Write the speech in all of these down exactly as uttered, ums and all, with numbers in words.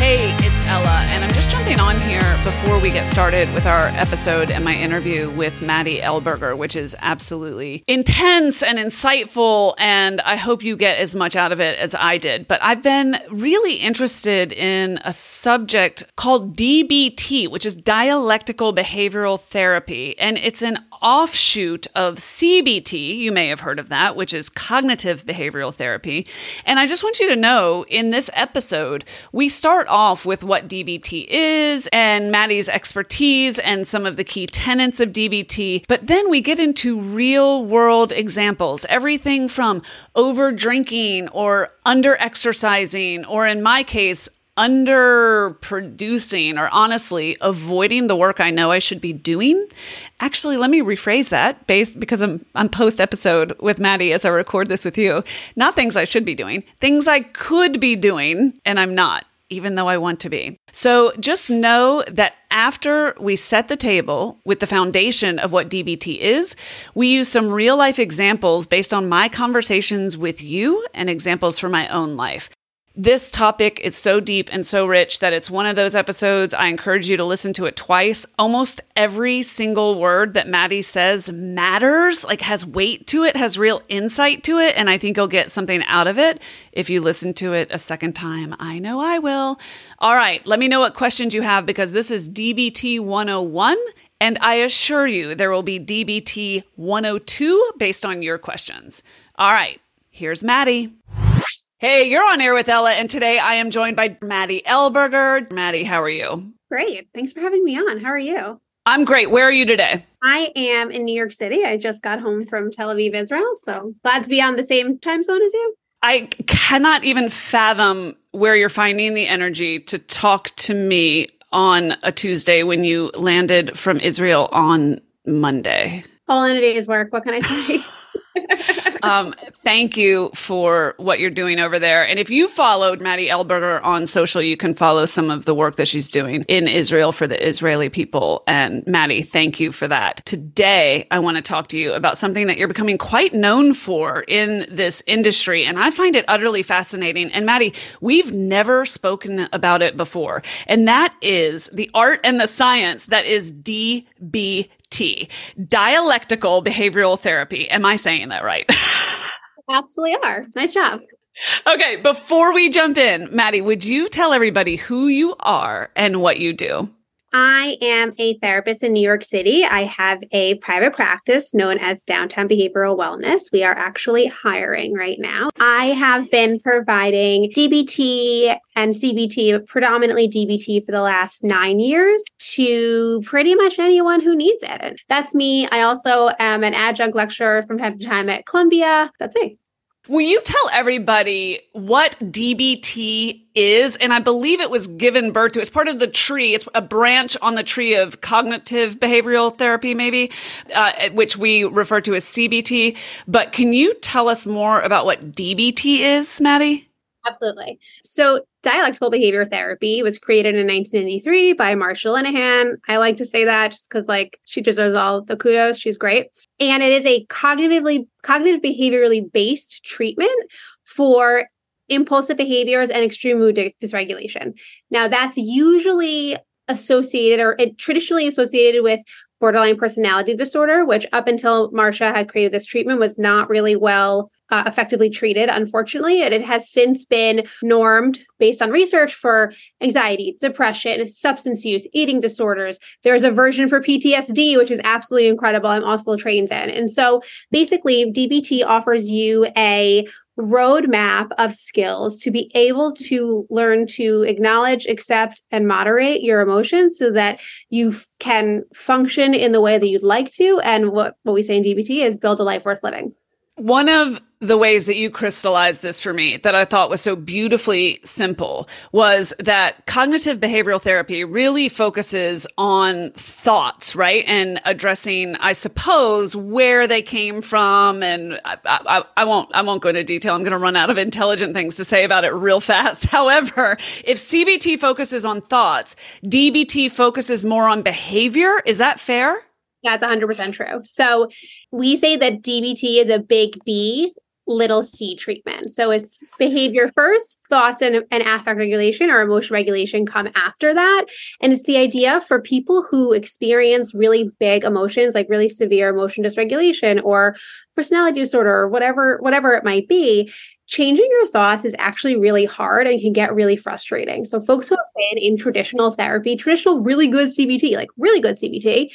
Hey, it's Ella, and I'm just jumping on here before we get started with our episode and my interview with Maddy Ellberger, which is absolutely intense and insightful, and I hope you get as much out of it as I did. But I've been really interested in a subject called D B T, which is Dialectical Behavioral Therapy, and it's an offshoot of C B T. You may have heard of that, which is Cognitive Behavioral Therapy. And I just want you to know, in this episode, we start off with what D B T is and Maddy's expertise and some of the key tenets of D B T. But then we get into real world examples, everything from over drinking or under exercising, or in my case, underproducing, or honestly, avoiding the work I know I should be doing. Actually, let me rephrase that based because I'm I'm post-episode with Maddy as I record this with you. Not things I should be doing, things I could be doing, and I'm not, even though I want to be. So just know that after we set the table with the foundation of what D B T is, we use some real life examples based on my conversations with you and examples from my own life. This topic is so deep and so rich that it's one of those episodes I encourage you to listen to it twice. Almost every single word that Maddy says matters, like has weight to it, has real insight to it, and I think you'll get something out of it if you listen to it a second time. I know I will. All right, let me know what questions you have, because this is D B T one oh one, and I assure you there will be D B T one oh two based on your questions. All right, here's Maddy. Hey, you're on air with Ella, and today I am joined by Maddy Ellberger. Maddy, how are you? Great. Thanks for having me on. How are you? I'm great. Where are you today? I am in New York City. I just got home from Tel Aviv, Israel, so glad to be on the same time zone as you. I cannot even fathom where you're finding the energy to talk to me on a Tuesday when you landed from Israel on Monday. All in a day's work. What can I say? um, thank you for what you're doing over there. And if you followed Maddy Ellberger on social, you can follow some of the work that she's doing in Israel for the Israeli people. And Maddy, thank you for that. Today, I want to talk to you about something that you're becoming quite known for in this industry. And I find it utterly fascinating. And Maddy, we've never spoken about it before. And that is the art and the science that is D B T. T, dialectical behavioral therapy. Am I saying that right? Absolutely are. Nice job. Okay. Before we jump in, Maddy, would you tell everybody who you are and what you do? I am a therapist in New York City. I have a private practice known as Downtown Behavioral Wellness. We are actually hiring right now. I have been providing D B T and C B T, predominantly D B T, for the last nine years to pretty much anyone who needs it. That's me. I also am an adjunct lecturer from time to time at Columbia. That's me. Will you tell everybody what D B T is? And I believe it was given birth to. It's part of the tree. It's a branch on the tree of cognitive behavioral therapy, maybe, uh, which we refer to as C B T. But can you tell us more about what D B T is, Maddy? Absolutely. So dialectical behavior therapy was created in nineteen eighty-three by Marsha Linehan. I like to say that just because, like, she deserves all the kudos. She's great. And it is a cognitively, cognitive behaviorally based treatment for impulsive behaviors and extreme mood dysregulation. Now, that's usually associated or it traditionally associated with borderline personality disorder, which up until Marsha had created this treatment was not really well uh, effectively treated, unfortunately. And it has since been normed based on research for anxiety, depression, substance use, eating disorders. There's a version for P T S D, which is absolutely incredible. I'm also trained in. And so basically, D B T offers you a roadmap of skills to be able to learn to acknowledge, accept, and moderate your emotions so that you f- can function in the way that you'd like to. And what, what we say in D B T is build a life worth living. One of the ways that you crystallized this for me that I thought was so beautifully simple was that cognitive behavioral therapy really focuses on thoughts, right? And addressing, I suppose, where they came from. And I, I, I won't, I won't go into detail. I'm going to run out of intelligent things to say about it real fast. However, if C B T focuses on thoughts, D B T focuses more on behavior. Is that fair? That's one hundred percent true. So we say that D B T is a big B, little c treatment. So it's behavior first, thoughts and, and affect regulation or emotion regulation come after that. And it's the idea for people who experience really big emotions, like really severe emotion dysregulation or personality disorder or whatever, whatever it might be. Changing your thoughts is actually really hard and can get really frustrating. So folks who have been in traditional therapy, traditional really good C B T, like really good C B T,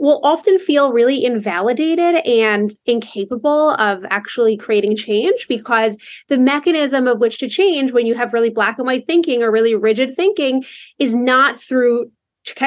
will often feel really invalidated and incapable of actually creating change because the mechanism of which to change when you have really black and white thinking or really rigid thinking is not through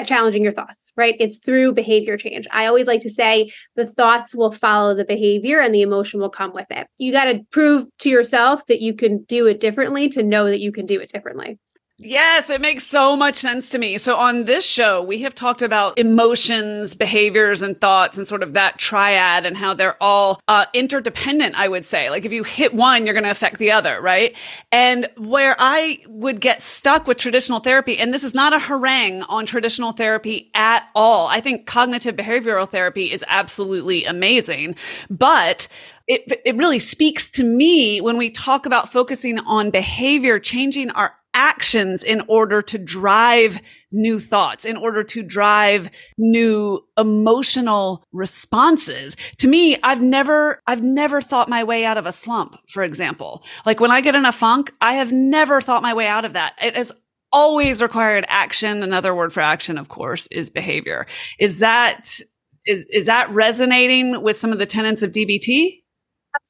challenging your thoughts, right? It's through behavior change. I always like to say the thoughts will follow the behavior and the emotion will come with it. You got to prove to yourself that you can do it differently to know that you can do it differently. Yes, it makes so much sense to me. So on this show, we have talked about emotions, behaviors, and thoughts and sort of that triad and how they're all uh, interdependent, I would say. Like if you hit one, you're going to affect the other, right? And where I would get stuck with traditional therapy, and this is not a harangue on traditional therapy at all. I think cognitive behavioral therapy is absolutely amazing, but it, it really speaks to me when we talk about focusing on behavior, changing our actions in order to drive new thoughts, in order to drive new emotional responses. To me, I've never, I've never thought my way out of a slump, for example. Like when I get in a funk, I have never thought my way out of that. It has always required action. Another word for action, of course, is behavior. Is that, is, is that resonating with some of the tenets of D B T?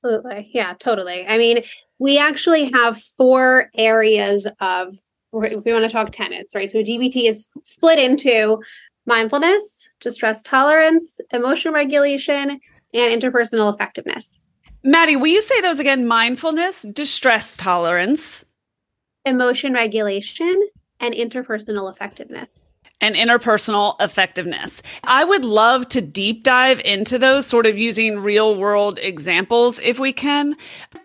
Absolutely. Yeah, totally. I mean, we actually have four areas of, we want to talk tenets, right? So D B T is split into mindfulness, distress tolerance, emotion regulation, and interpersonal effectiveness. Maddy, will you say those again? Mindfulness, distress tolerance, emotion regulation, and interpersonal effectiveness. And interpersonal effectiveness. I would love to deep dive into those, sort of using real world examples if we can.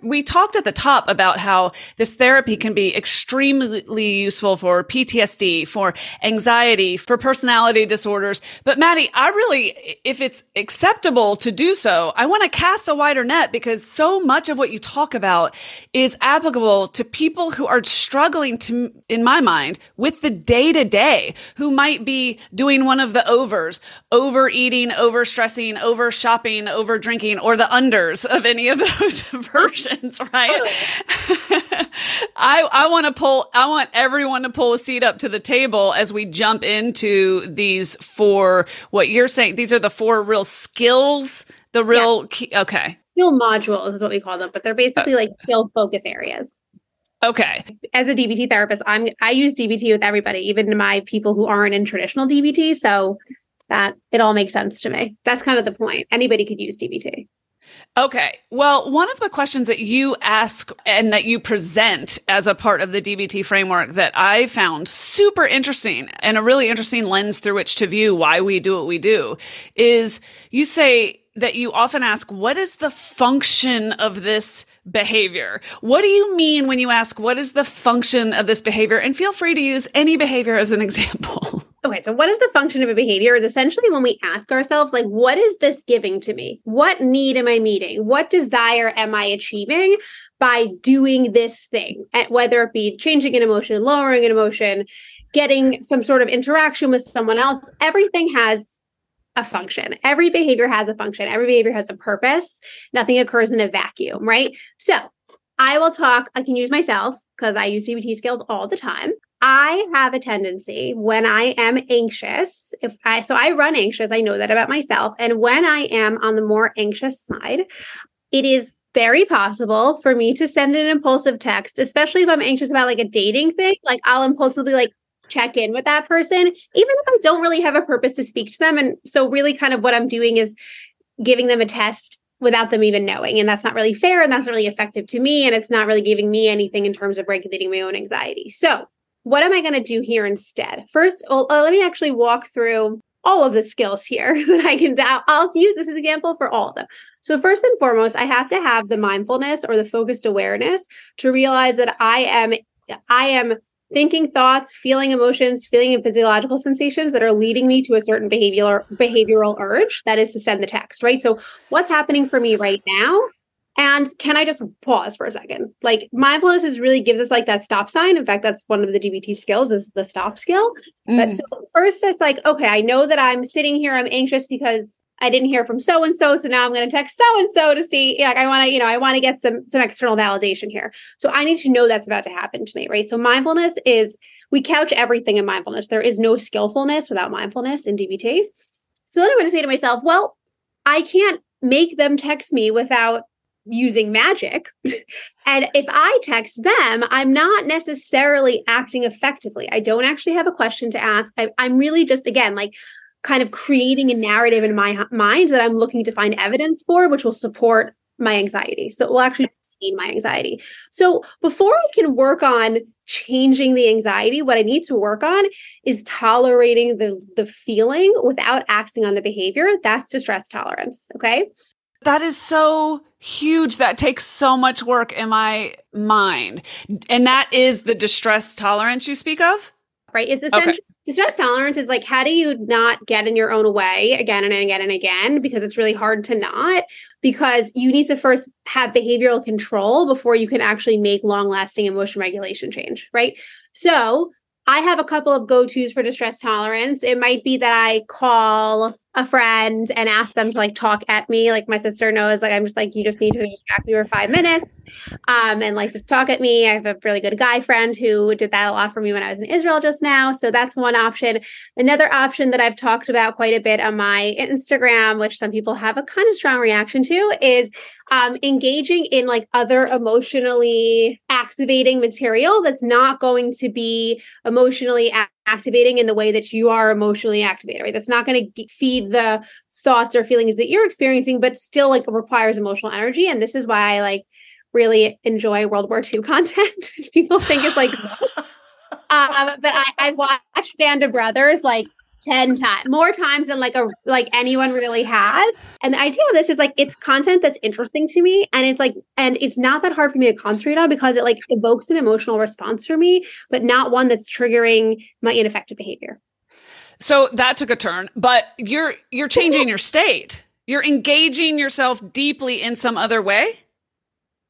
We talked at the top about how this therapy can be extremely useful for P T S D, for anxiety, for personality disorders. But Maddy, I really, if it's acceptable to do so, I want to cast a wider net because so much of what you talk about is applicable to people who are struggling to, in my mind, with the day to day, who might might be doing one of the overs, overeating, overstressing, over shopping, over drinking, or the unders of any of those versions, right? Totally. I, I want to pull, I want everyone to pull a seat up to the table as we jump into these four, what you're saying, these are the four real skills, the real yeah. key, okay. Skill modules is what we call them, but they're basically uh, like skill focus areas. Okay. As a D B T therapist, I'm I use D B T with everybody, even my people who aren't in traditional D B T. So that it all makes sense to me. That's kind of the point. Anybody could use D B T. Okay. Well, one of the questions that you ask and that you present as a part of the D B T framework that I found super interesting and a really interesting lens through which to view why we do what we do is you say that you often ask, what is the function of this behavior? What do you mean when you ask, what is the function of this behavior? And feel free to use any behavior as an example. Okay, so what is the function of a behavior is essentially when we ask ourselves, like, what is this giving to me? What need am I meeting? What desire am I achieving by doing this thing? And whether it be changing an emotion, lowering an emotion, getting some sort of interaction with someone else, everything has a function. Every behavior has a function. Every behavior has a purpose. Nothing occurs in a vacuum, right? So I will talk, I can use myself because I use C B T skills all the time. I have a tendency when I am anxious, if I, so I run anxious, I know that about myself. And when I am on the more anxious side, it is very possible for me to send an impulsive text, especially if I'm anxious about like a dating thing, like I'll impulsively like check in with that person, even if I don't really have a purpose to speak to them. And so really kind of what I'm doing is giving them a test without them even knowing. And that's not really fair. And that's not really effective to me. And it's not really giving me anything in terms of regulating my own anxiety. So what am I going to do here instead? First, well, uh, let me actually walk through all of the skills here that I can, that I'll, I'll use this as an example for all of them. So first and foremost, I have to have the mindfulness or the focused awareness to realize that I am, I am thinking thoughts, feeling emotions, feeling and physiological sensations that are leading me to a certain behavioral behavioral urge, that is to send the text, right? So what's happening for me right now? And can I just pause for a second? Like, mindfulness is really gives us like that stop sign. In fact, that's one of the D B T skills, is the stop skill. Mm. But so first it's like, okay, I know that I'm sitting here, I'm anxious because I didn't hear from so-and-so. So now I'm going to text so-and-so to see, like, I want to, you know, I want to get some, some external validation here. So I need to know that's about to happen to me, right? So mindfulness is, we couch everything in mindfulness. There is no skillfulness without mindfulness in D B T. So then I'm going to say to myself, well, I can't make them text me without using magic. And if I text them, I'm not necessarily acting effectively. I don't actually have a question to ask. I, I'm really just, again, like, kind of creating a narrative in my mind that I'm looking to find evidence for, which will support my anxiety. So it will actually sustain my anxiety. So before I can work on changing the anxiety, what I need to work on is tolerating the, the feeling without acting on the behavior. That's distress tolerance. Okay. That is so huge. That takes so much work in my mind. And that is the distress tolerance you speak of? Right. It's essentially, okay. Distress tolerance is like, how do you not get in your own way again and again and again? Because it's really hard to not, because you need to first have behavioral control before you can actually make long-lasting emotion regulation change, right? So I have a couple of go-tos for distress tolerance. It might be that I call a friend and ask them to like talk at me. Like my sister knows, like, I'm just like, you just need to distract me for five minutes um, and like just talk at me. I have a really good guy friend who did that a lot for me when I was in Israel just now. So that's one option. Another option that I've talked about quite a bit on my Instagram, which some people have a kind of strong reaction to, is um, engaging in like other emotionally activating material that's not going to be emotionally activating. activating in the way that you are emotionally activated, right? That's not going to feed the thoughts or feelings that you're experiencing, but still like requires emotional energy. And this is why I like really enjoy World War Two content. People think it's like, um, but I, I've watched Band of Brothers like ten times, more times than like a, like anyone really has. And the idea of this is like, it's content that's interesting to me. And it's like, and it's not that hard for me to concentrate on because it like evokes an emotional response for me, but not one that's triggering my ineffective behavior. So that took a turn, but you're, you're changing your state. You're engaging yourself deeply in some other way.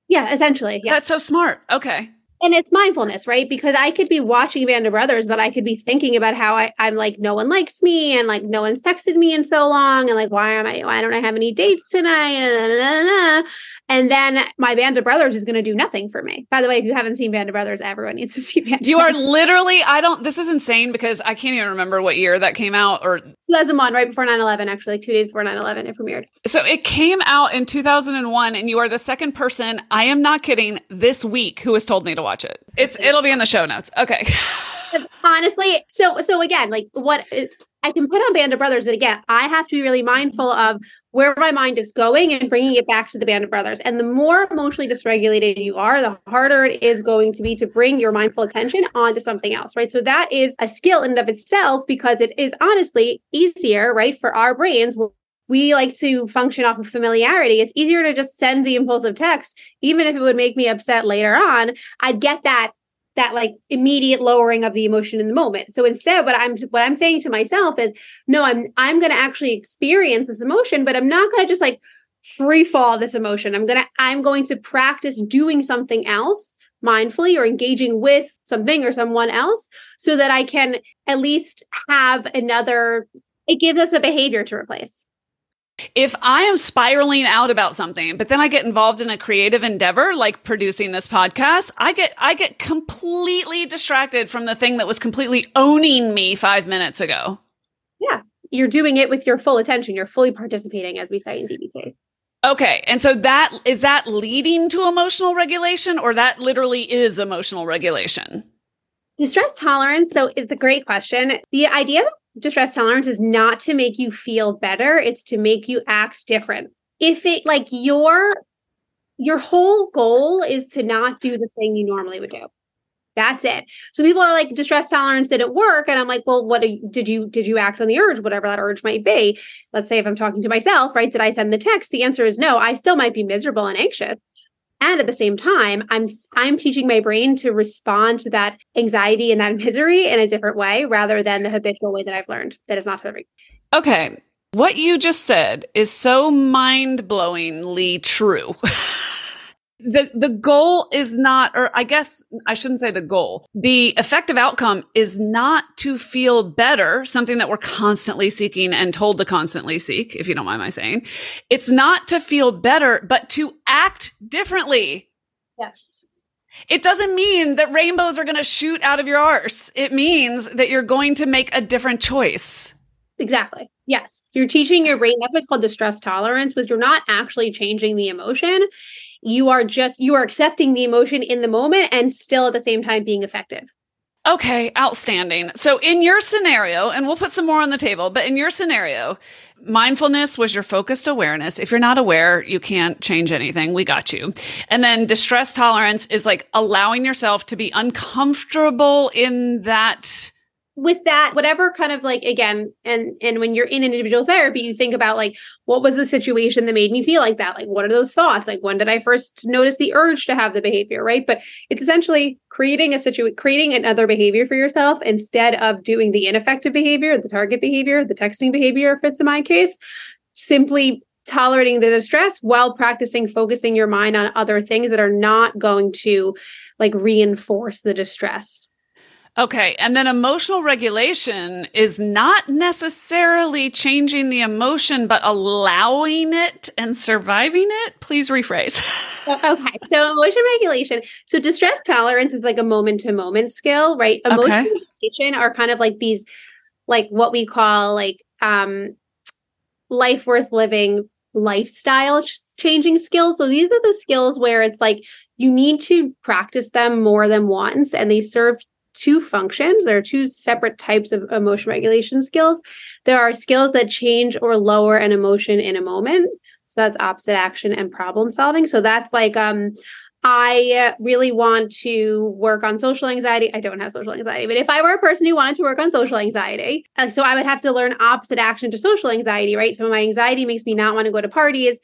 Yeah, essentially. Yeah. That's so smart. Okay. And it's mindfulness, right? Because I could be watching Band of Brothers, but I could be thinking about how I, I'm like, no one likes me and like no one's texted me in so long. And like, why am I, why don't I have any dates tonight? Nah, nah, nah, nah. And then my Band of Brothers is going to do nothing for me. By the way, if you haven't seen Band of Brothers, everyone needs to see Band of You Brothers. Are literally, I don't, this is insane because I can't even remember what year that came out or. two thousand one, right before nine eleven, actually, like two days before nine eleven, it premiered. So it came out in two thousand one and you are the second person, I am not kidding, this week who has told me to watch it. It's it'll be in the show notes. Okay. Honestly, so so again, like what I can put on Band of Brothers, but again, I have to be really mindful of where my mind is going and bringing it back to the Band of Brothers. And the more emotionally dysregulated you are, the harder it is going to be to bring your mindful attention onto something else, right? So that is a skill in and of itself because it is honestly easier, right, for our brains. We like to function off of familiarity. It's easier to just send the impulsive text, even if it would make me upset later on. I'd get that that like immediate lowering of the emotion in the moment. So instead, what I'm what I'm saying to myself is, no, I'm I'm going to actually experience this emotion, but I'm not going to just like free fall this emotion. I'm gonna I'm going to practice doing something else mindfully or engaging with something or someone else, so that I can at least have another. It gives us a behavior to replace. If I am spiraling out about something, but then I get involved in a creative endeavor, like producing this podcast, I get, I get completely distracted from the thing that was completely owning me five minutes ago. Yeah. You're doing it with your full attention. You're fully participating, as we say in D B T. Okay. And so that, is that leading to emotional regulation or that literally is emotional regulation? Distress tolerance. So it's a great question. The idea of distress tolerance is not to make you feel better. It's to make you act different. if it like your your whole goal is to not do the thing you normally would do. That's it. So people are like, distress tolerance didn't work. And I'm like, well, what you, did you, did you act on the urge, whatever that urge might be? Let's say if I'm talking to myself, right? Did I send the text? The answer is no. I still might be miserable and anxious. And at the same time, I'm, I'm teaching my brain to respond to that anxiety and that misery in a different way, rather than the habitual way that I've learned that is not for everybody. Okay. What you just said is so mind-blowingly true. The the goal is not, or I guess I shouldn't say the goal. The effective outcome is not to feel better, something that we're constantly seeking and told to constantly seek, if you don't mind my saying. It's not to feel better, but to act differently. Yes. It doesn't mean that rainbows are going to shoot out of your arse. It means that you're going to make a different choice. Exactly. Yes. You're teaching your brain. That's what's called distress tolerance, was you're not actually changing the emotion. You are just, you are accepting the emotion in the moment and still at the same time being effective. Okay, outstanding. So in your scenario, and we'll put some more on the table, but in your scenario, mindfulness was your focused awareness. If you're not aware, you can't change anything. We got you. And then distress tolerance is like allowing yourself to be uncomfortable in that. With that, whatever kind of like, again, and and when you're in individual therapy, you think about like, what was the situation that made me feel like that? Like, what are those thoughts? Like, when did I first notice the urge to have the behavior, right? But it's essentially creating a situ- creating another behavior for yourself instead of doing the ineffective behavior, the target behavior, the texting behavior, if it's in my case, simply tolerating the distress while practicing focusing your mind on other things that are not going to like reinforce the distress. Okay. And then emotional regulation is not necessarily changing the emotion, but allowing it and surviving it. Please rephrase. Okay. So emotion regulation. So distress tolerance is like a moment to moment skill, right? Emotion okay. regulation are kind of like these, like what we call like um, life worth living lifestyle changing skills. So these are the skills where it's like, you need to practice them more than once, and they serve two functions. There are two separate types of emotion regulation skills. There are skills that change or lower an emotion in a moment. So that's opposite action and problem solving. So that's like, um, I really want to work on social anxiety. I don't have social anxiety, but if I were a person who wanted to work on social anxiety, uh, so I would have to learn opposite action to social anxiety, right? So my anxiety makes me not want to go to parties.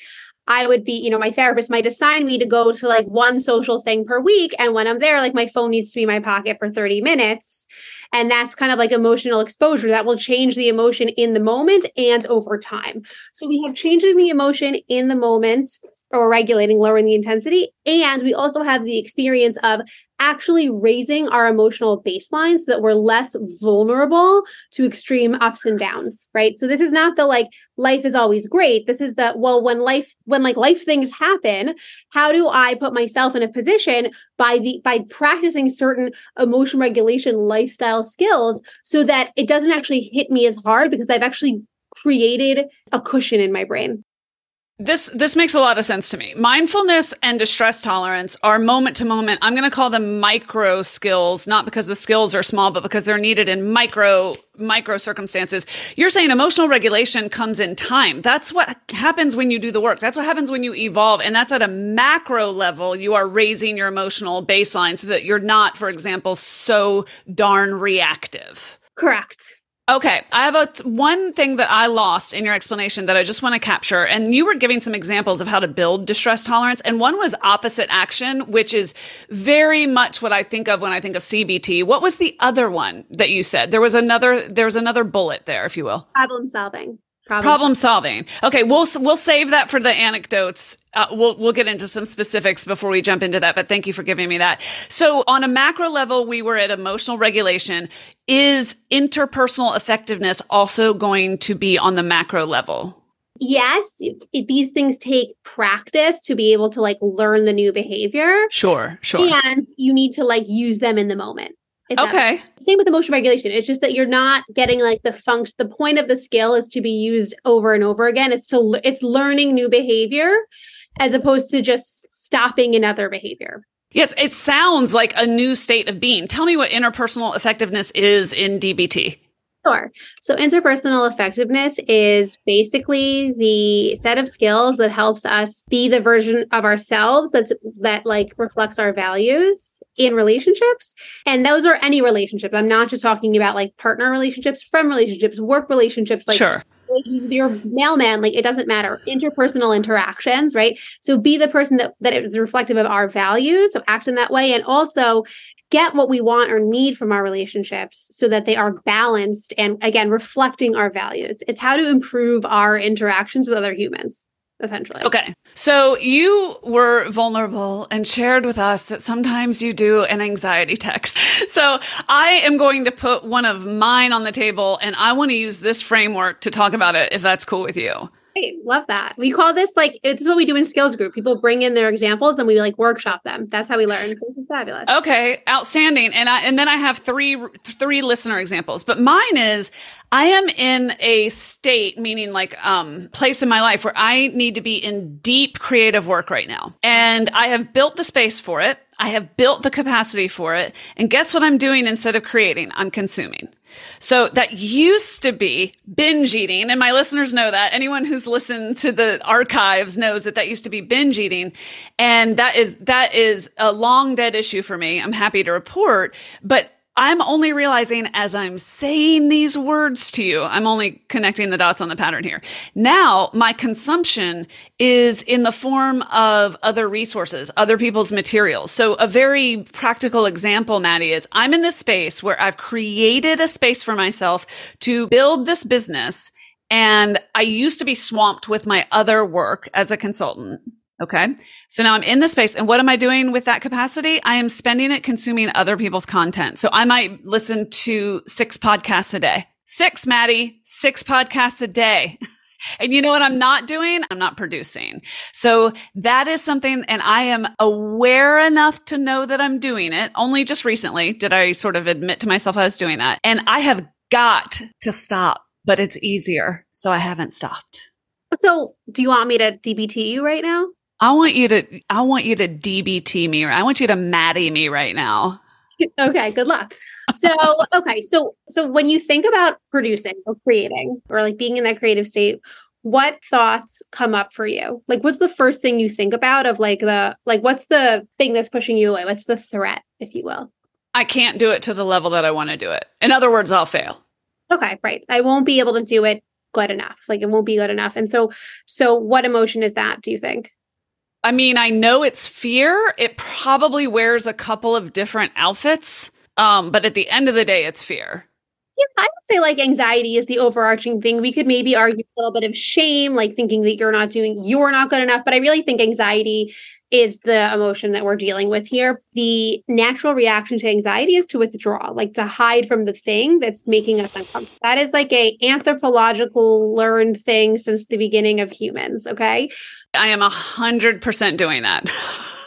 I would be, you know, my therapist might assign me to go to like one social thing per week. And when I'm there, like my phone needs to be in my pocket for thirty minutes. And that's kind of like emotional exposure that will change the emotion in the moment and over time. So we have changing the emotion in the moment or regulating, lowering the intensity. And we also have the experience of actually raising our emotional baseline so that we're less vulnerable to extreme ups and downs, right? So this is not the like, life is always great. This is the, well, when life, when like life things happen, how do I put myself in a position by the, by practicing certain emotion regulation lifestyle skills so that it doesn't actually hit me as hard because I've actually created a cushion in my brain. This this makes a lot of sense to me. Mindfulness and distress tolerance are moment to moment. I'm going to call them micro skills, not because the skills are small, but because they're needed in micro micro circumstances. You're saying emotional regulation comes in time. That's what happens when you do the work. That's what happens when you evolve. And that's at a macro level. You are raising your emotional baseline so that you're not, for example, so darn reactive. Correct. Okay, I have a t- one thing that I lost in your explanation that I just want to capture. And you were giving some examples of how to build distress tolerance. And one was opposite action, which is very much what I think of when I think of C B T. What was the other one that you said? There was another there was another bullet there, if you will. Problem solving. Problem, Problem solving. solving. Okay, we'll we'll save that for the anecdotes. Uh, we'll we'll get into some specifics before we jump into that, but thank you for giving me that. So on a macro level, we were at emotional regulation. Is interpersonal effectiveness also going to be on the macro level? Yes, it, these things take practice to be able to like learn the new behavior. Sure, sure. And you need to like use them in the moment. Okay. Same with emotion regulation. It's just that you're not getting like the function. The point of the skill is to be used over and over again. It's to l- it's learning new behavior as opposed to just stopping another behavior. Yes, it sounds like a new state of being. Tell me what interpersonal effectiveness is in D B T. Sure. So interpersonal effectiveness is basically the set of skills that helps us be the version of ourselves that's that like reflects our values in relationships. And those are any relationships. I'm not just talking about like partner relationships, friend relationships, work relationships, like sure. your mailman, like it doesn't matter. Interpersonal interactions, right? So be the person that, that is reflective of our values. So act in that way. And also get what we want or need from our relationships so that they are balanced and, again, reflecting our values. It's how to improve our interactions with other humans, essentially. Okay. So you were vulnerable and shared with us that sometimes you do an anxiety text. So I am going to put one of mine on the table, and I want to use this framework to talk about it, if that's cool with you. Great. Love that. We call this like, it's what we do in skills group. People bring in their examples and we like workshop them. That's how we learn. This is fabulous. Okay. Outstanding. And I, and then I have three, three listener examples, but mine is I am in a state, meaning like, um, place in my life where I need to be in deep creative work right now. And I have built the space for it. I have built the capacity for it. And guess what I'm doing instead of creating? I'm consuming. So that used to be binge eating. And my listeners know that. Anyone who's listened to the archives knows that that used to be binge eating. And that is, that is a long dead issue for me. I'm happy to report, but I'm only realizing as I'm saying these words to you, I'm only connecting the dots on the pattern here. Now, my consumption is in the form of other resources, other people's materials. So a very practical example, Maddy, is I'm in this space where I've created a space for myself to build this business. And I used to be swamped with my other work as a consultant. Okay. So now I'm in the space. And what am I doing with that capacity? I am spending it consuming other people's content. So I might listen to six podcasts a day. Six, Maddy, six podcasts a day. And you know what I'm not doing? I'm not producing. So that is something, and I am aware enough to know that I'm doing it. Only just recently did I sort of admit to myself I was doing that. And I have got to stop, but it's easier. So I haven't stopped. So do you want me to D B T you right now? I want you to, I want you to D B T me, or I want you to Maddy me right now. Okay. Good luck. So, okay. So, so when you think about producing or creating or like being in that creative state, what thoughts come up for you? Like, what's the first thing you think about of like the, like, what's the thing that's pushing you away? What's the threat, if you will? I can't do it to the level that I want to do it. In other words, I'll fail. Okay. Right. I won't be able to do it good enough. Like it won't be good enough. And so, so what emotion is that, do you think? I mean, I know it's fear. It probably wears a couple of different outfits, um, but at the end of the day, it's fear. Yeah, I would say like anxiety is the overarching thing. We could maybe argue a little bit of shame, like thinking that you're not doing, you're not good enough. But I really think anxiety is the emotion that we're dealing with here. The natural reaction to anxiety is to withdraw, like to hide from the thing that's making us uncomfortable. That is like a anthropological learned thing since the beginning of humans, okay? I am one hundred percent doing that.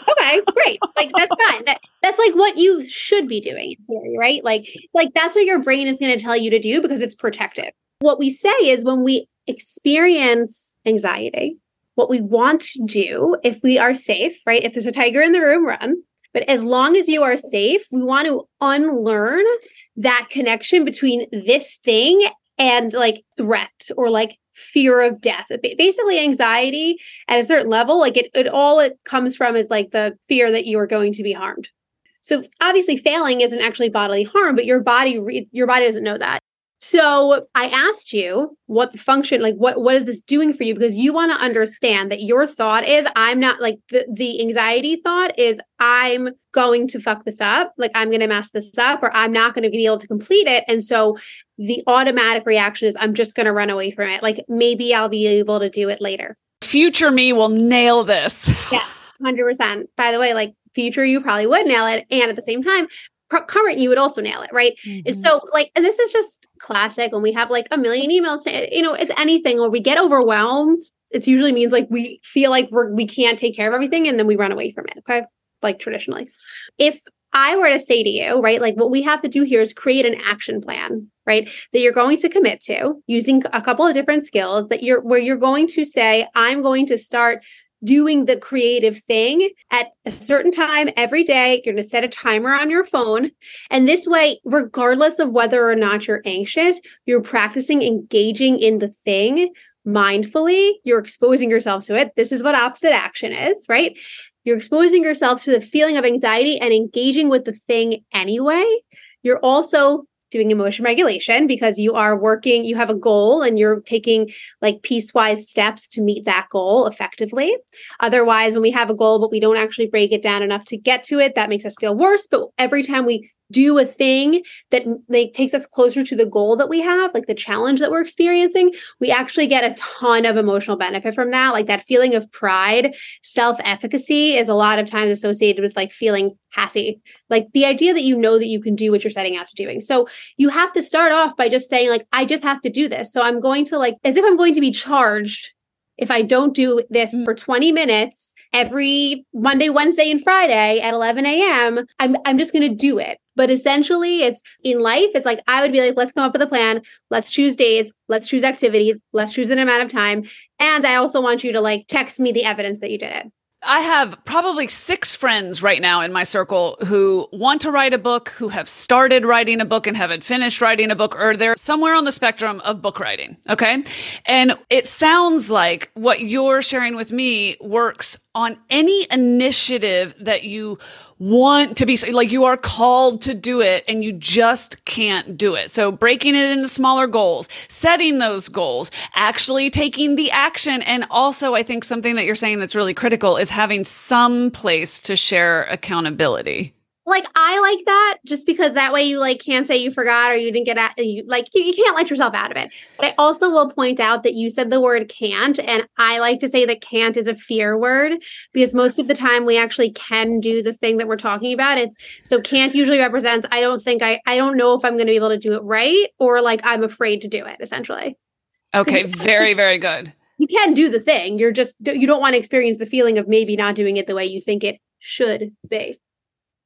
Okay, great. Like, that's fine. That, that's like what you should be doing in theory, right? Like, it's like that's what your brain is going to tell you to do because it's protective. What we say is when we experience anxiety, what we want to do, if we are safe, right? If there's a tiger in the room, run. But as long as you are safe, we want to unlearn that connection between this thing and like threat or like fear of death. Basically, anxiety at a certain level, like it, it all it comes from is like the fear that you are going to be harmed. So obviously failing isn't actually bodily harm, but your body, re- your body doesn't know that. So I asked you what the function, like what, what is this doing for you? Because you want to understand that your thought is I'm not like the, the anxiety thought is I'm going to fuck this up. Like I'm going to mess this up or I'm not going to be able to complete it. And so the automatic reaction is I'm just going to run away from it. Like maybe I'll be able to do it later. Future me will nail this. Yeah, one hundred percent. By the way, like future you probably would nail it. And at the same time, current you would also nail it, right? Mm-hmm. And so like, and this is just classic when we have like a million emails, to, you know, it's anything where we get overwhelmed. It usually means like we feel like we're, we can't take care of everything and then we run away from it. Okay. Like traditionally, if I were to say to you, right, like what we have to do here is create an action plan, right? That you're going to commit to using a couple of different skills that you're, where you're going to say, I'm going to start doing the creative thing at a certain time every day. You're going to set a timer on your phone. And this way, regardless of whether or not you're anxious, you're practicing engaging in the thing mindfully. You're exposing yourself to it. This is what opposite action is, right? You're exposing yourself to the feeling of anxiety and engaging with the thing anyway. You're also doing emotion regulation because you are working, you have a goal and you're taking like piecewise steps to meet that goal effectively. Otherwise, when we have a goal, but we don't actually break it down enough to get to it, that makes us feel worse. But every time we do a thing that like takes us closer to the goal that we have, like the challenge that we're experiencing, we actually get a ton of emotional benefit from that. Like that feeling of pride, self-efficacy is a lot of times associated with like feeling happy, like the idea that you know that you can do what you're setting out to doing. So you have to start off by just saying like, I just have to do this. So I'm going to like, as if I'm going to be charged if I don't do this for twenty minutes every Monday, Wednesday, and Friday at eleven a.m., I'm I'm just going to do it. But essentially, it's in life, it's like, I would be like, let's come up with a plan. Let's choose days. Let's choose activities. Let's choose an amount of time. And I also want you to like text me the evidence that you did it. I have probably six friends right now in my circle who want to write a book, who have started writing a book and haven't finished writing a book, or they're somewhere on the spectrum of book writing. Okay. And it sounds like what you're sharing with me works on any initiative that you want to be, like you are called to do it and you just can't do it. So breaking it into smaller goals, setting those goals, actually taking the action. And also I think something that you're saying that's really critical is having some place to share accountability. Like, I like that just because that way you like can't say you forgot or you didn't get at you like you, you can't let yourself out of it. But I also will point out that you said the word can't, and I like to say that can't is a fear word because most of the time we actually can do the thing that we're talking about. It's so can't usually represents I don't think I I don't know if I'm going to be able to do it right, or like I'm afraid to do it essentially. Okay, very very good. You can do the thing. You're just you don't want to experience the feeling of maybe not doing it the way you think it should be.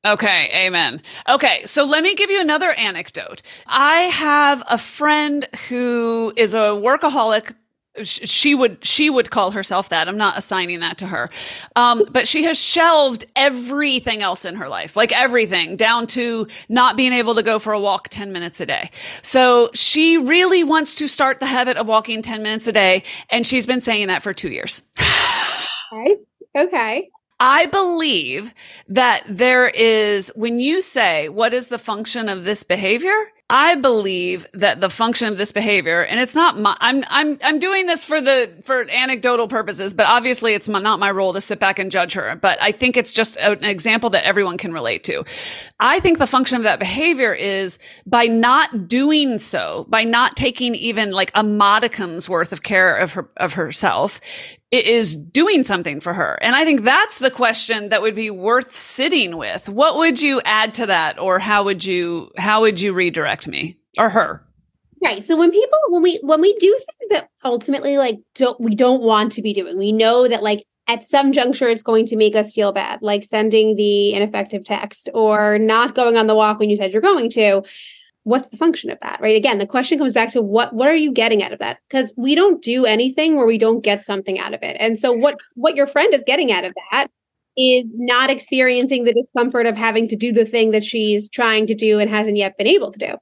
Okay. Amen. Okay. So let me give you another anecdote. I have a friend who is a workaholic. She would, she would call herself that. I'm not assigning that to her. Um, but she has shelved everything else in her life, like everything down to not being able to go for a walk ten minutes a day. So she really wants to start the habit of walking ten minutes a day. And she's been saying that for two years. Okay. Okay. I believe that there is, when you say, what is the function of this behavior? I believe that the function of this behavior, and it's not my, I'm, I'm, I'm doing this for the, for anecdotal purposes, but obviously it's my, not my role to sit back and judge her, but I think it's just an example that everyone can relate to. I think the function of that behavior is by not doing so, by not taking even like a modicum's worth of care of her, of herself, it is doing something for her. And I think that's the question that would be worth sitting with. What would you add to that? Or how would you, how would you redirect me or her? Right. So when people, when we, when we do things that ultimately like don't, we don't want to be doing, we know that like at some juncture, it's going to make us feel bad, like sending the ineffective text or not going on the walk when you said you're going to, what's the function of that? Right. Again, the question comes back to what, what are you getting out of that? Because we don't do anything where we don't get something out of it. And so what, what your friend is getting out of that is not experiencing the discomfort of having to do the thing that she's trying to do and hasn't yet been able to do.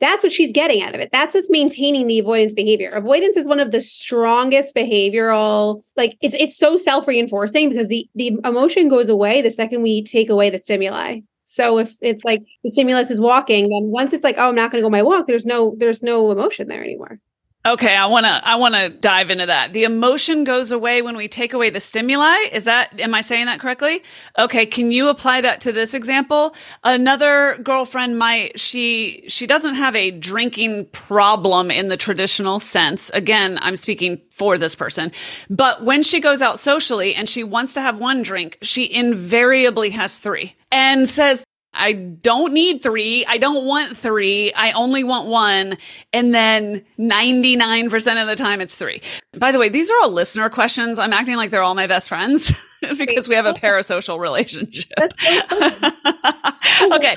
That's what she's getting out of it. That's what's maintaining the avoidance behavior. Avoidance is one of the strongest behavioral, like it's it's so self-reinforcing because the, the emotion goes away the second we take away the stimuli. So if it's like the stimulus is walking, then once it's like, oh, I'm not going to go my walk, there's no there's no emotion there anymore. Okay, I want to I want to dive into that. The emotion goes away when we take away the stimuli. Is that, am I saying that correctly? Okay, can you apply that to this example? Another girlfriend might, she she doesn't have a drinking problem in the traditional sense. Again, I'm speaking for this person. But when she goes out socially and she wants to have one drink, she invariably has three and says, I don't need three. I don't want three. I only want one. And then ninety-nine percent of the time it's three. By the way, these are all listener questions. I'm acting like they're all my best friends because we have a parasocial relationship. Okay.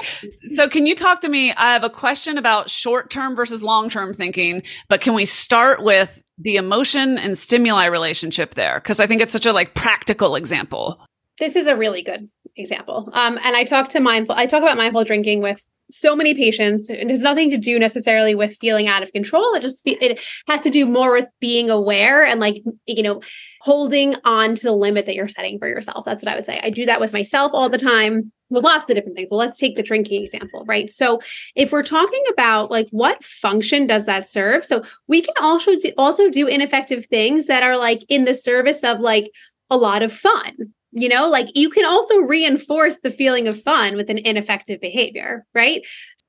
So can you talk to me? I have a question about short-term versus long-term thinking, but can we start with the emotion and stimuli relationship there? Because I think it's such a like practical example. This is a really good example. Um, and I talk to mindful, I talk about mindful drinking with so many patients, and it has nothing to do necessarily with feeling out of control. It just, it has to do more with being aware and like, you know, holding on to the limit that you're setting for yourself. That's what I would say. I do that with myself all the time with lots of different things. Well, let's take the drinking example, right? So if we're talking about like, what function does that serve? So we can also do, also do ineffective things that are like in the service of like a lot of fun. You know, like you can also reinforce the feeling of fun with an ineffective behavior, right?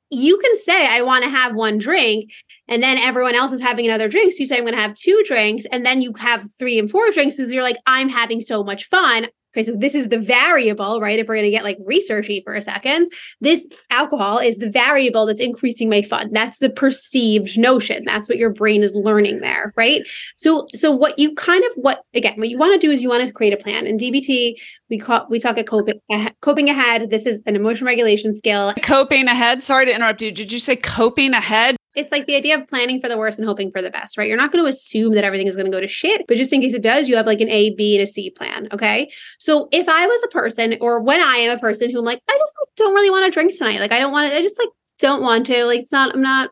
You can say, I want to have one drink, and then everyone else is having another drink. So you say, I'm going to have two drinks, and then you have three and four drinks. So you're like, I'm having so much fun. Okay, so this is the variable, right? If we're going to get like researchy for a second, this alcohol is the variable that's increasing my fun. That's the perceived notion. That's what your brain is learning there, right? So, so what you kind of, what, again, what you want to do is you want to create a plan. In D B T, we call, we talk at coping, coping ahead. This is an emotion regulation skill. Coping ahead. Sorry to interrupt you. Did you say coping ahead? It's like the idea of planning for the worst and hoping for the best, right? You're not going to assume that everything is going to go to shit, but just in case it does, you have like an A, B, and a C plan, okay? So if I was a person, or when I am a person who I'm like, I just like, don't really want to drink tonight. Like, I don't want to, I just like, don't want to. Like, it's not, I'm not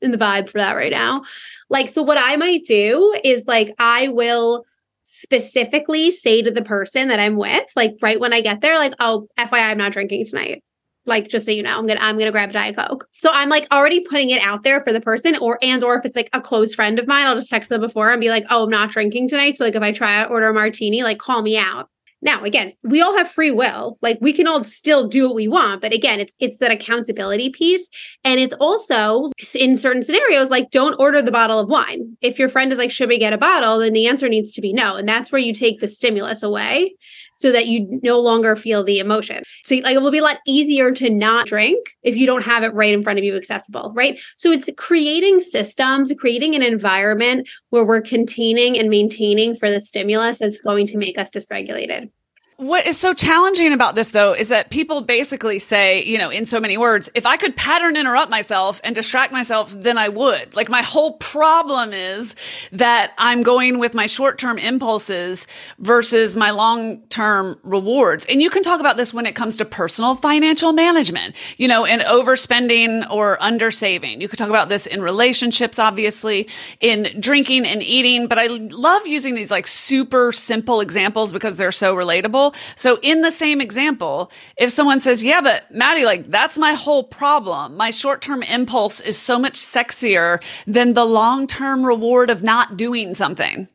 in the vibe for that right now. Like, so what I might do is like, I will specifically say to the person that I'm with, like right when I get there, like, oh, F Y I, I'm not drinking tonight. Like, just so you know, I'm going to, I'm going to grab a Diet Coke. So I'm like already putting it out there for the person, or, and, or if it's like a close friend of mine, I'll just text them before and be like, oh, I'm not drinking tonight. So like, if I try to order a martini, like call me out. Now, again, we all have free will. Like we can all still do what we want. But again, it's, it's that accountability piece. And it's also in certain scenarios, like don't order the bottle of wine. If your friend is like, should we get a bottle? Then the answer needs to be no. And that's where you take the stimulus away, so that you no longer feel the emotion. So like it will be a lot easier to not drink if you don't have it right in front of you accessible, right? So it's creating systems, creating an environment where we're containing and maintaining for the stimulus that's going to make us dysregulated. What is so challenging about this, though, is that people basically say, you know, in so many words, if I could pattern interrupt myself and distract myself, then I would. Like my whole problem is that I'm going with my short-term impulses versus my long-term rewards. And you can talk about this when it comes to personal financial management, you know, and overspending or undersaving. You could talk about this in relationships, obviously, in drinking and eating. But I love using these like super simple examples because they're so relatable. So in the same example, if someone says, yeah, but Maddy, like that's my whole problem. My short-term impulse is so much sexier than the long-term reward of not doing something.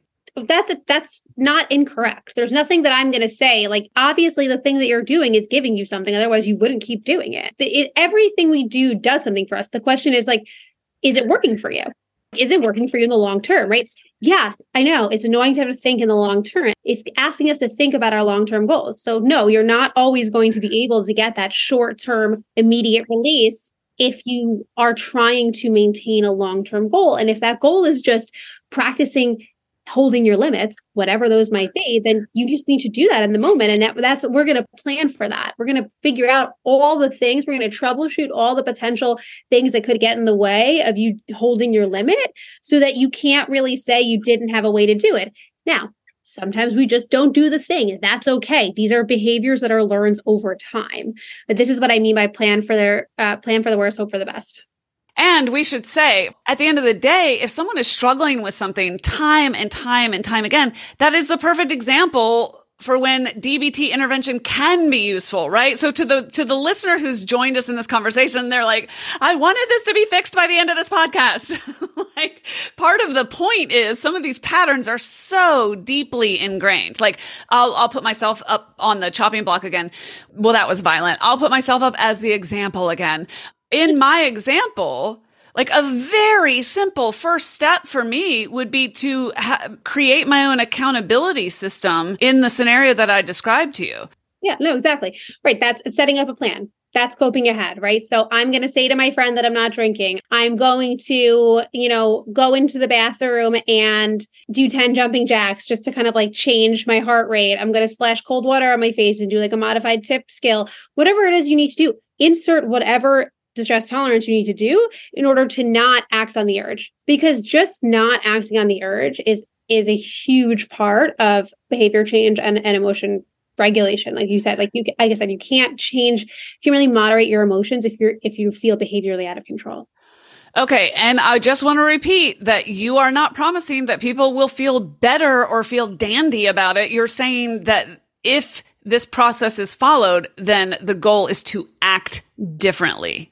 That's, that's not incorrect. There's nothing that I'm going to say. Like, obviously the thing that you're doing is giving you something. Otherwise you wouldn't keep doing it. it everything we do does something for us. The question is like, is it working for you? Is it working for you in the long term, right? Yeah, I know. It's annoying to have to think in the long term. It's asking us to think about our long-term goals. So no, you're not always going to be able to get that short-term immediate release if you are trying to maintain a long-term goal. And if that goal is just practicing holding your limits, whatever those might be, then you just need to do that in the moment. And that, that's what we're going to plan for that. We're going to figure out all the things. We're going to troubleshoot all the potential things that could get in the way of you holding your limit so that you can't really say you didn't have a way to do it. Now, sometimes we just don't do the thing. And that's okay. These are behaviors that are learned over time. But this is what I mean by plan for their uh, plan for the worst, hope for the best. And we should say, at the end of the day, if someone is struggling with something time and time and time again, that is the perfect example for when D B T intervention can be useful, right? So to the to the listener who's joined us in this conversation, they're like, I wanted this to be fixed by the end of this podcast. Like, part of the point is some of these patterns are so deeply ingrained. Like, I'll I'll put myself up on the chopping block again. Well, that was violent. I'll put myself up as the example again. In my example, like a very simple first step for me would be to ha- create my own accountability system in the scenario that I described to you. Yeah, no, exactly. Right. That's setting up a plan. That's coping ahead, right? So I'm going to say to my friend that I'm not drinking. I'm going to, you know, go into the bathroom and do ten jumping jacks just to kind of like change my heart rate. I'm going to splash cold water on my face and do like a modified tip skill, whatever it is you need to do. Insert whatever distress tolerance you need to do in order to not act on the urge. Because just not acting on the urge is is a huge part of behavior change and, and emotion regulation. Like you said, like you, like I said, you can't change, you can really moderate your emotions if you're if you feel behaviorally out of control. Okay. And I just want to repeat that you are not promising that people will feel better or feel dandy about it. You're saying that if this process is followed, then the goal is to act differently.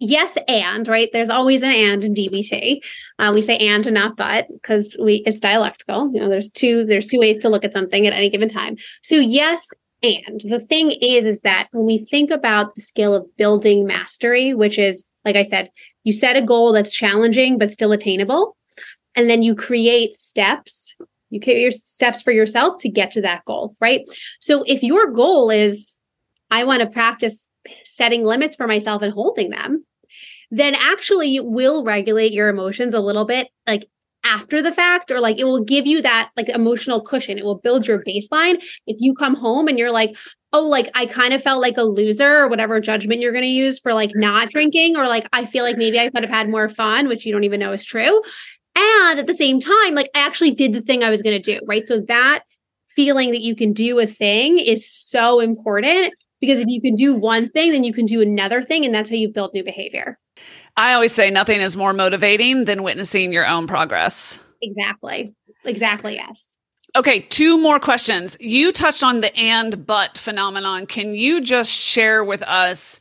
Yes. And, right. There's always an and in D B T. Uh, we say and and not but, because we it's dialectical. You know, there's two, there's two ways to look at something at any given time. So yes. And the thing is, is that when we think about the skill of building mastery, which is, like I said, you set a goal that's challenging but still attainable, and then you create steps. You create your steps for yourself to get to that goal, right? So if your goal is, I want to practice setting limits for myself and holding them, then actually you will regulate your emotions a little bit, like after the fact, or like it will give you that like emotional cushion. It will build your baseline. If you come home and you're like, oh, like I kind of felt like a loser, or whatever judgment you're going to use for like not drinking, or like I feel like maybe I could have had more fun, which you don't even know is true. And at the same time, like I actually did the thing I was going to do, right? So that feeling that you can do a thing is so important, because if you can do one thing, then you can do another thing. And that's how you build new behavior. I always say nothing is more motivating than witnessing your own progress. Exactly. Exactly. Yes. Okay. Two more questions. You touched on the and but phenomenon. Can you just share with us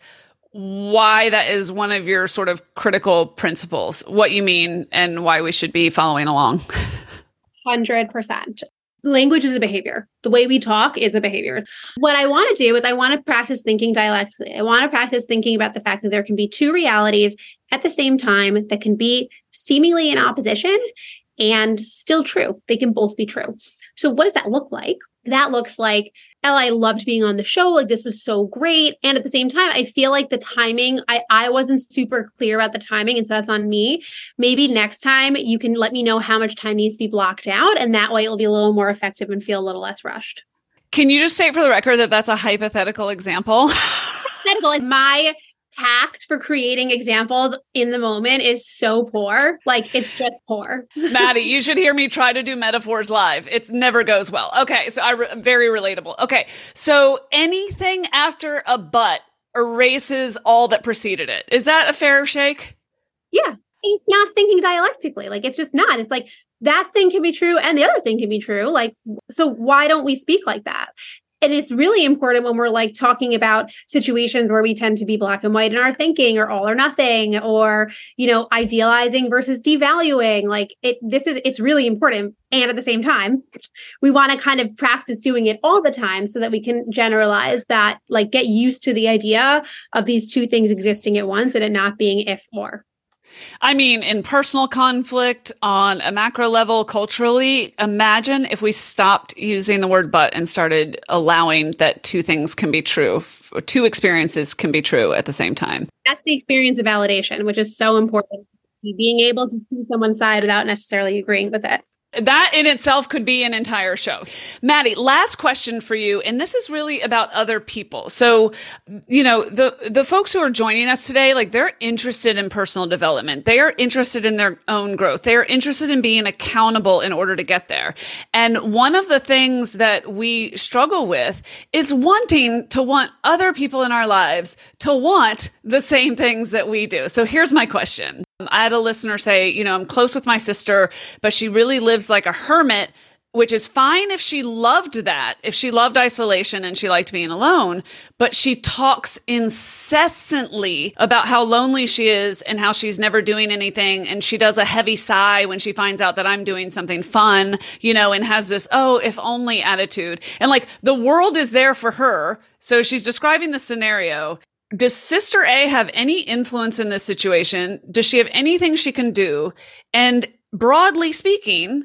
why that is one of your sort of critical principles, what you mean and why we should be following along? one hundred percent. Language is a behavior. The way we talk is a behavior. What I want to do is I want to practice thinking dialectically. I want to practice thinking about the fact that there can be two realities at the same time that can be seemingly in opposition and still true. They can both be true. So what does that look like? That looks like, Ella, I loved being on the show. Like this was so great. And at the same time, I feel like the timing, I, I wasn't super clear about the timing. And so that's on me. Maybe next time you can let me know how much time needs to be blocked out. And that way it'll be a little more effective and feel a little less rushed. Can you just say for the record that that's a hypothetical example? Hypothetical. And my tact for creating examples in the moment is so poor. Like it's just poor. Maddy, you should hear me try to do metaphors live. It never goes well. Okay. So I re- very relatable. Okay. So anything after a but erases all that preceded it. Is that a fair shake? Yeah. It's not thinking dialectically. Like it's just not. It's like that thing can be true and the other thing can be true. Like, so why don't we speak like that? And it's really important when we're like talking about situations where we tend to be black and white in our thinking, or all or nothing, or, you know, idealizing versus devaluing. Like it, this is, it's really important. And at the same time, we want to kind of practice doing it all the time so that we can generalize that, like get used to the idea of these two things existing at once and it not being if or. I mean, in personal conflict, on a macro level, culturally, imagine if we stopped using the word but and started allowing that two things can be true, two experiences can be true at the same time. That's the experience of validation, which is so important. Being able to see someone's side without necessarily agreeing with it. That in itself could be an entire show. Maddy, last question for you. And this is really about other people. So, you know, the, the folks who are joining us today, like they're interested in personal development. They are interested in their own growth. They are interested in being accountable in order to get there. And one of the things that we struggle with is wanting to want other people in our lives to want the same things that we do. So here's my question. I had a listener say, you know, I'm close with my sister, but she really lives like a hermit, which is fine if she loved that, if she loved isolation and she liked being alone, but she talks incessantly about how lonely she is and how she's never doing anything. And she does a heavy sigh when she finds out that I'm doing something fun, you know, and has this, oh, if only attitude. And like the world is there for her. So she's describing the scenario. Does Sister A have any influence in this situation? Does she have anything she can do? And broadly speaking,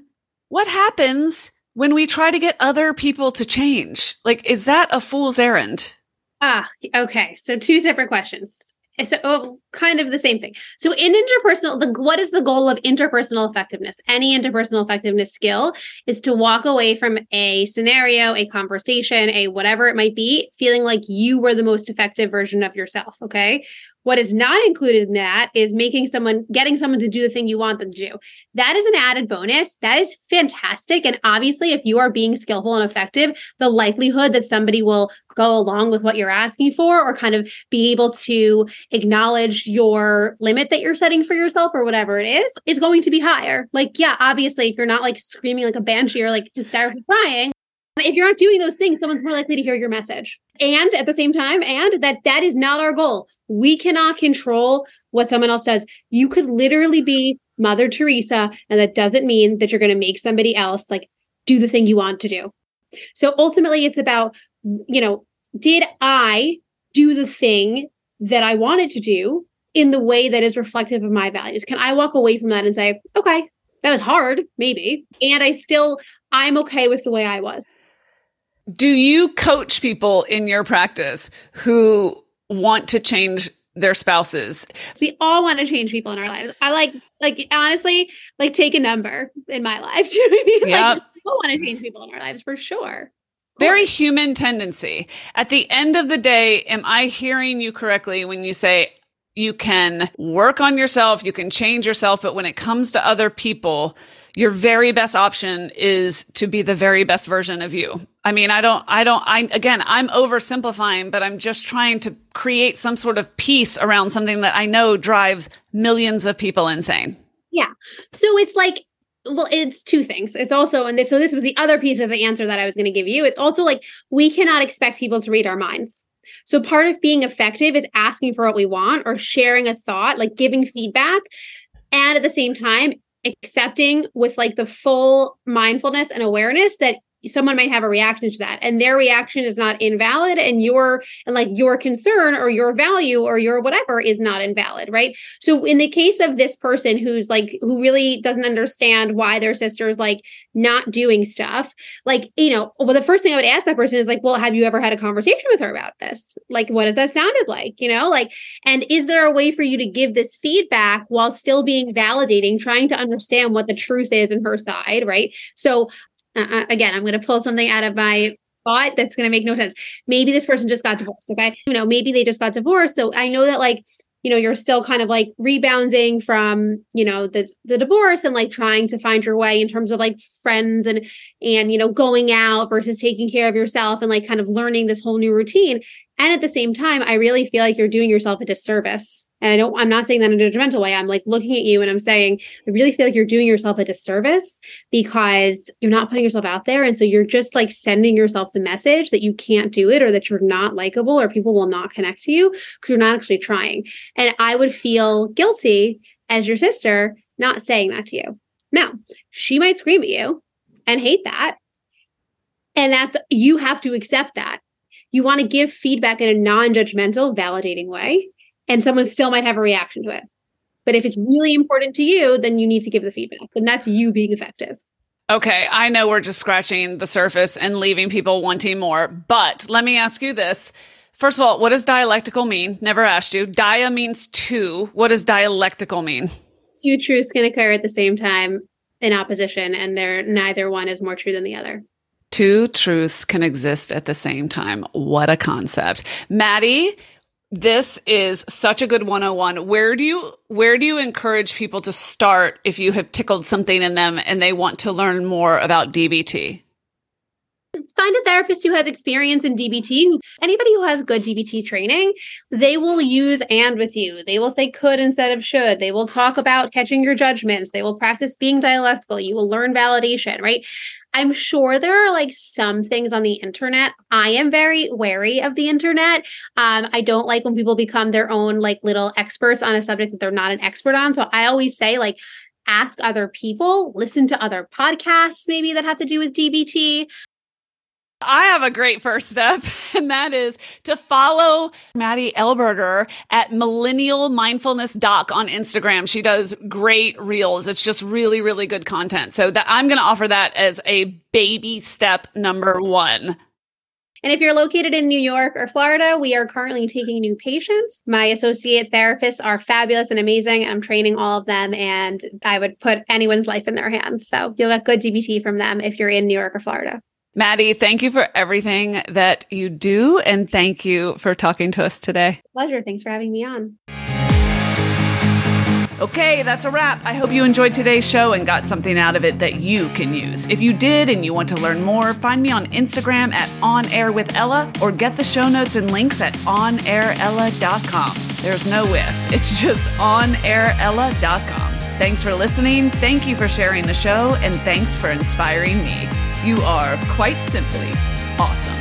what happens when we try to get other people to change? Like, is that a fool's errand? Ah, okay. So two separate questions. So oh, kind of the same thing. So in interpersonal, the, what is the goal of interpersonal effectiveness? Any interpersonal effectiveness skill is to walk away from a scenario, a conversation, a whatever it might be, feeling like you were the most effective version of yourself. Okay. What is not included in that is making someone, getting someone to do the thing you want them to do. That is an added bonus. That is fantastic. And obviously, if you are being skillful and effective, the likelihood that somebody will go along with what you're asking for, or kind of be able to acknowledge your limit that you're setting for yourself or whatever it is, is going to be higher. Like, yeah, obviously, if you're not like screaming like a banshee or like hysterically crying, if you're not doing those things, someone's more likely to hear your message. And at the same time, and that that is not our goal. We cannot control what someone else does. You could literally be Mother Teresa, and that doesn't mean that you're going to make somebody else like do the thing you want to do. So ultimately, it's about, you know, did I do the thing that I wanted to do in the way that is reflective of my values? Can I walk away from that and say, okay, that was hard, maybe, and I still, I'm okay with the way I was. Do you coach people in your practice who want to change their spouses? We all want to change people in our lives. I like, like honestly, like take a number in my life. Do you know what I mean? Yep. Like, we all want to change people in our lives for sure. Very human tendency. At the end of the day, am I hearing you correctly when you say you can work on yourself, you can change yourself, but when it comes to other people, your very best option is to be the very best version of you? I mean, I don't, I don't, I, again, I'm oversimplifying, but I'm just trying to create some sort of peace around something that I know drives millions of people insane. Yeah. So it's like, well, it's two things. It's also, and this, so this was the other piece of the answer that I was going to give you. It's also like, we cannot expect people to read our minds. So part of being effective is asking for what we want or sharing a thought, like giving feedback. And at the same time, accepting with like the full mindfulness and awareness that someone might have a reaction to that, and their reaction is not invalid, and your and like your concern or your value or your whatever is not invalid, right? So in the case of this person who's like who really doesn't understand why their sister's like not doing stuff, like, you know, well, the first thing I would ask that person is like, well, have you ever had a conversation with her about this? Like, what has that sounded like? You know, like, and is there a way for you to give this feedback while still being validating, trying to understand what the truth is in her side, right? So Uh, again, I'm going to pull something out of my thought that's going to make no sense. Maybe this person just got divorced. Okay. You know, maybe they just got divorced. So I know that like, you know, you're still kind of like rebounding from, you know, the, the divorce and like trying to find your way in terms of like friends and, and, you know, going out versus taking care of yourself and like kind of learning this whole new routine. And at the same time, I really feel like you're doing yourself a disservice. And I don't, I'm not saying that in a judgmental way. I'm like looking at you and I'm saying, I really feel like you're doing yourself a disservice because you're not putting yourself out there. And so you're just like sending yourself the message that you can't do it or that you're not likable or people will not connect to you because you're not actually trying. And I would feel guilty as your sister not saying that to you. Now, she might scream at you and hate that. And that's, you have to accept that. You want to give feedback in a non-judgmental, validating way. And someone still might have a reaction to it. But if it's really important to you, then you need to give the feedback. And that's you being effective. Okay. I know we're just scratching the surface and leaving people wanting more. But let me ask you this. First of all, what does dialectical mean? Never asked you. Dia means two. What does dialectical mean? Two truths can occur at the same time in opposition. And they're, neither one is more true than the other. Two truths can exist at the same time. What a concept. Maddy, this is such a good one oh one. Where do you, where do you encourage people to start if you have tickled something in them and they want to learn more about D B T? Find a therapist who has experience in D B T. Anybody who has good D B T training, they will use and with you. They will say could instead of should. They will talk about catching your judgments. They will practice being dialectical. You will learn validation, right? I'm sure there are like some things on the internet. I am very wary of the internet. Um, I don't like when people become their own like little experts on a subject that they're not an expert on. So I always say like, ask other people, listen to other podcasts maybe that have to do with D B T. I have a great first step, and that is to follow Maddy Ellberger at Millennial Mindfulness Doc on Instagram. She does great reels. It's just really, really good content. So that I'm going to offer that as a baby step number one. And if you're located in New York or Florida, we are currently taking new patients. My associate therapists are fabulous and amazing. I'm training all of them, and I would put anyone's life in their hands. So you'll get good D B T from them if you're in New York or Florida. Maddy, thank you for everything that you do, and thank you for talking to us today. It's a pleasure. Thanks for having me on. Okay, that's a wrap. I hope you enjoyed today's show and got something out of it that you can use. If you did and you want to learn more, find me on Instagram at On Air with Ella or get the show notes and links at On Air Ella dot com. There's no with. It's just On Air Ella dot com. Thanks for listening. Thank you for sharing the show. And thanks for inspiring me. You are quite simply awesome.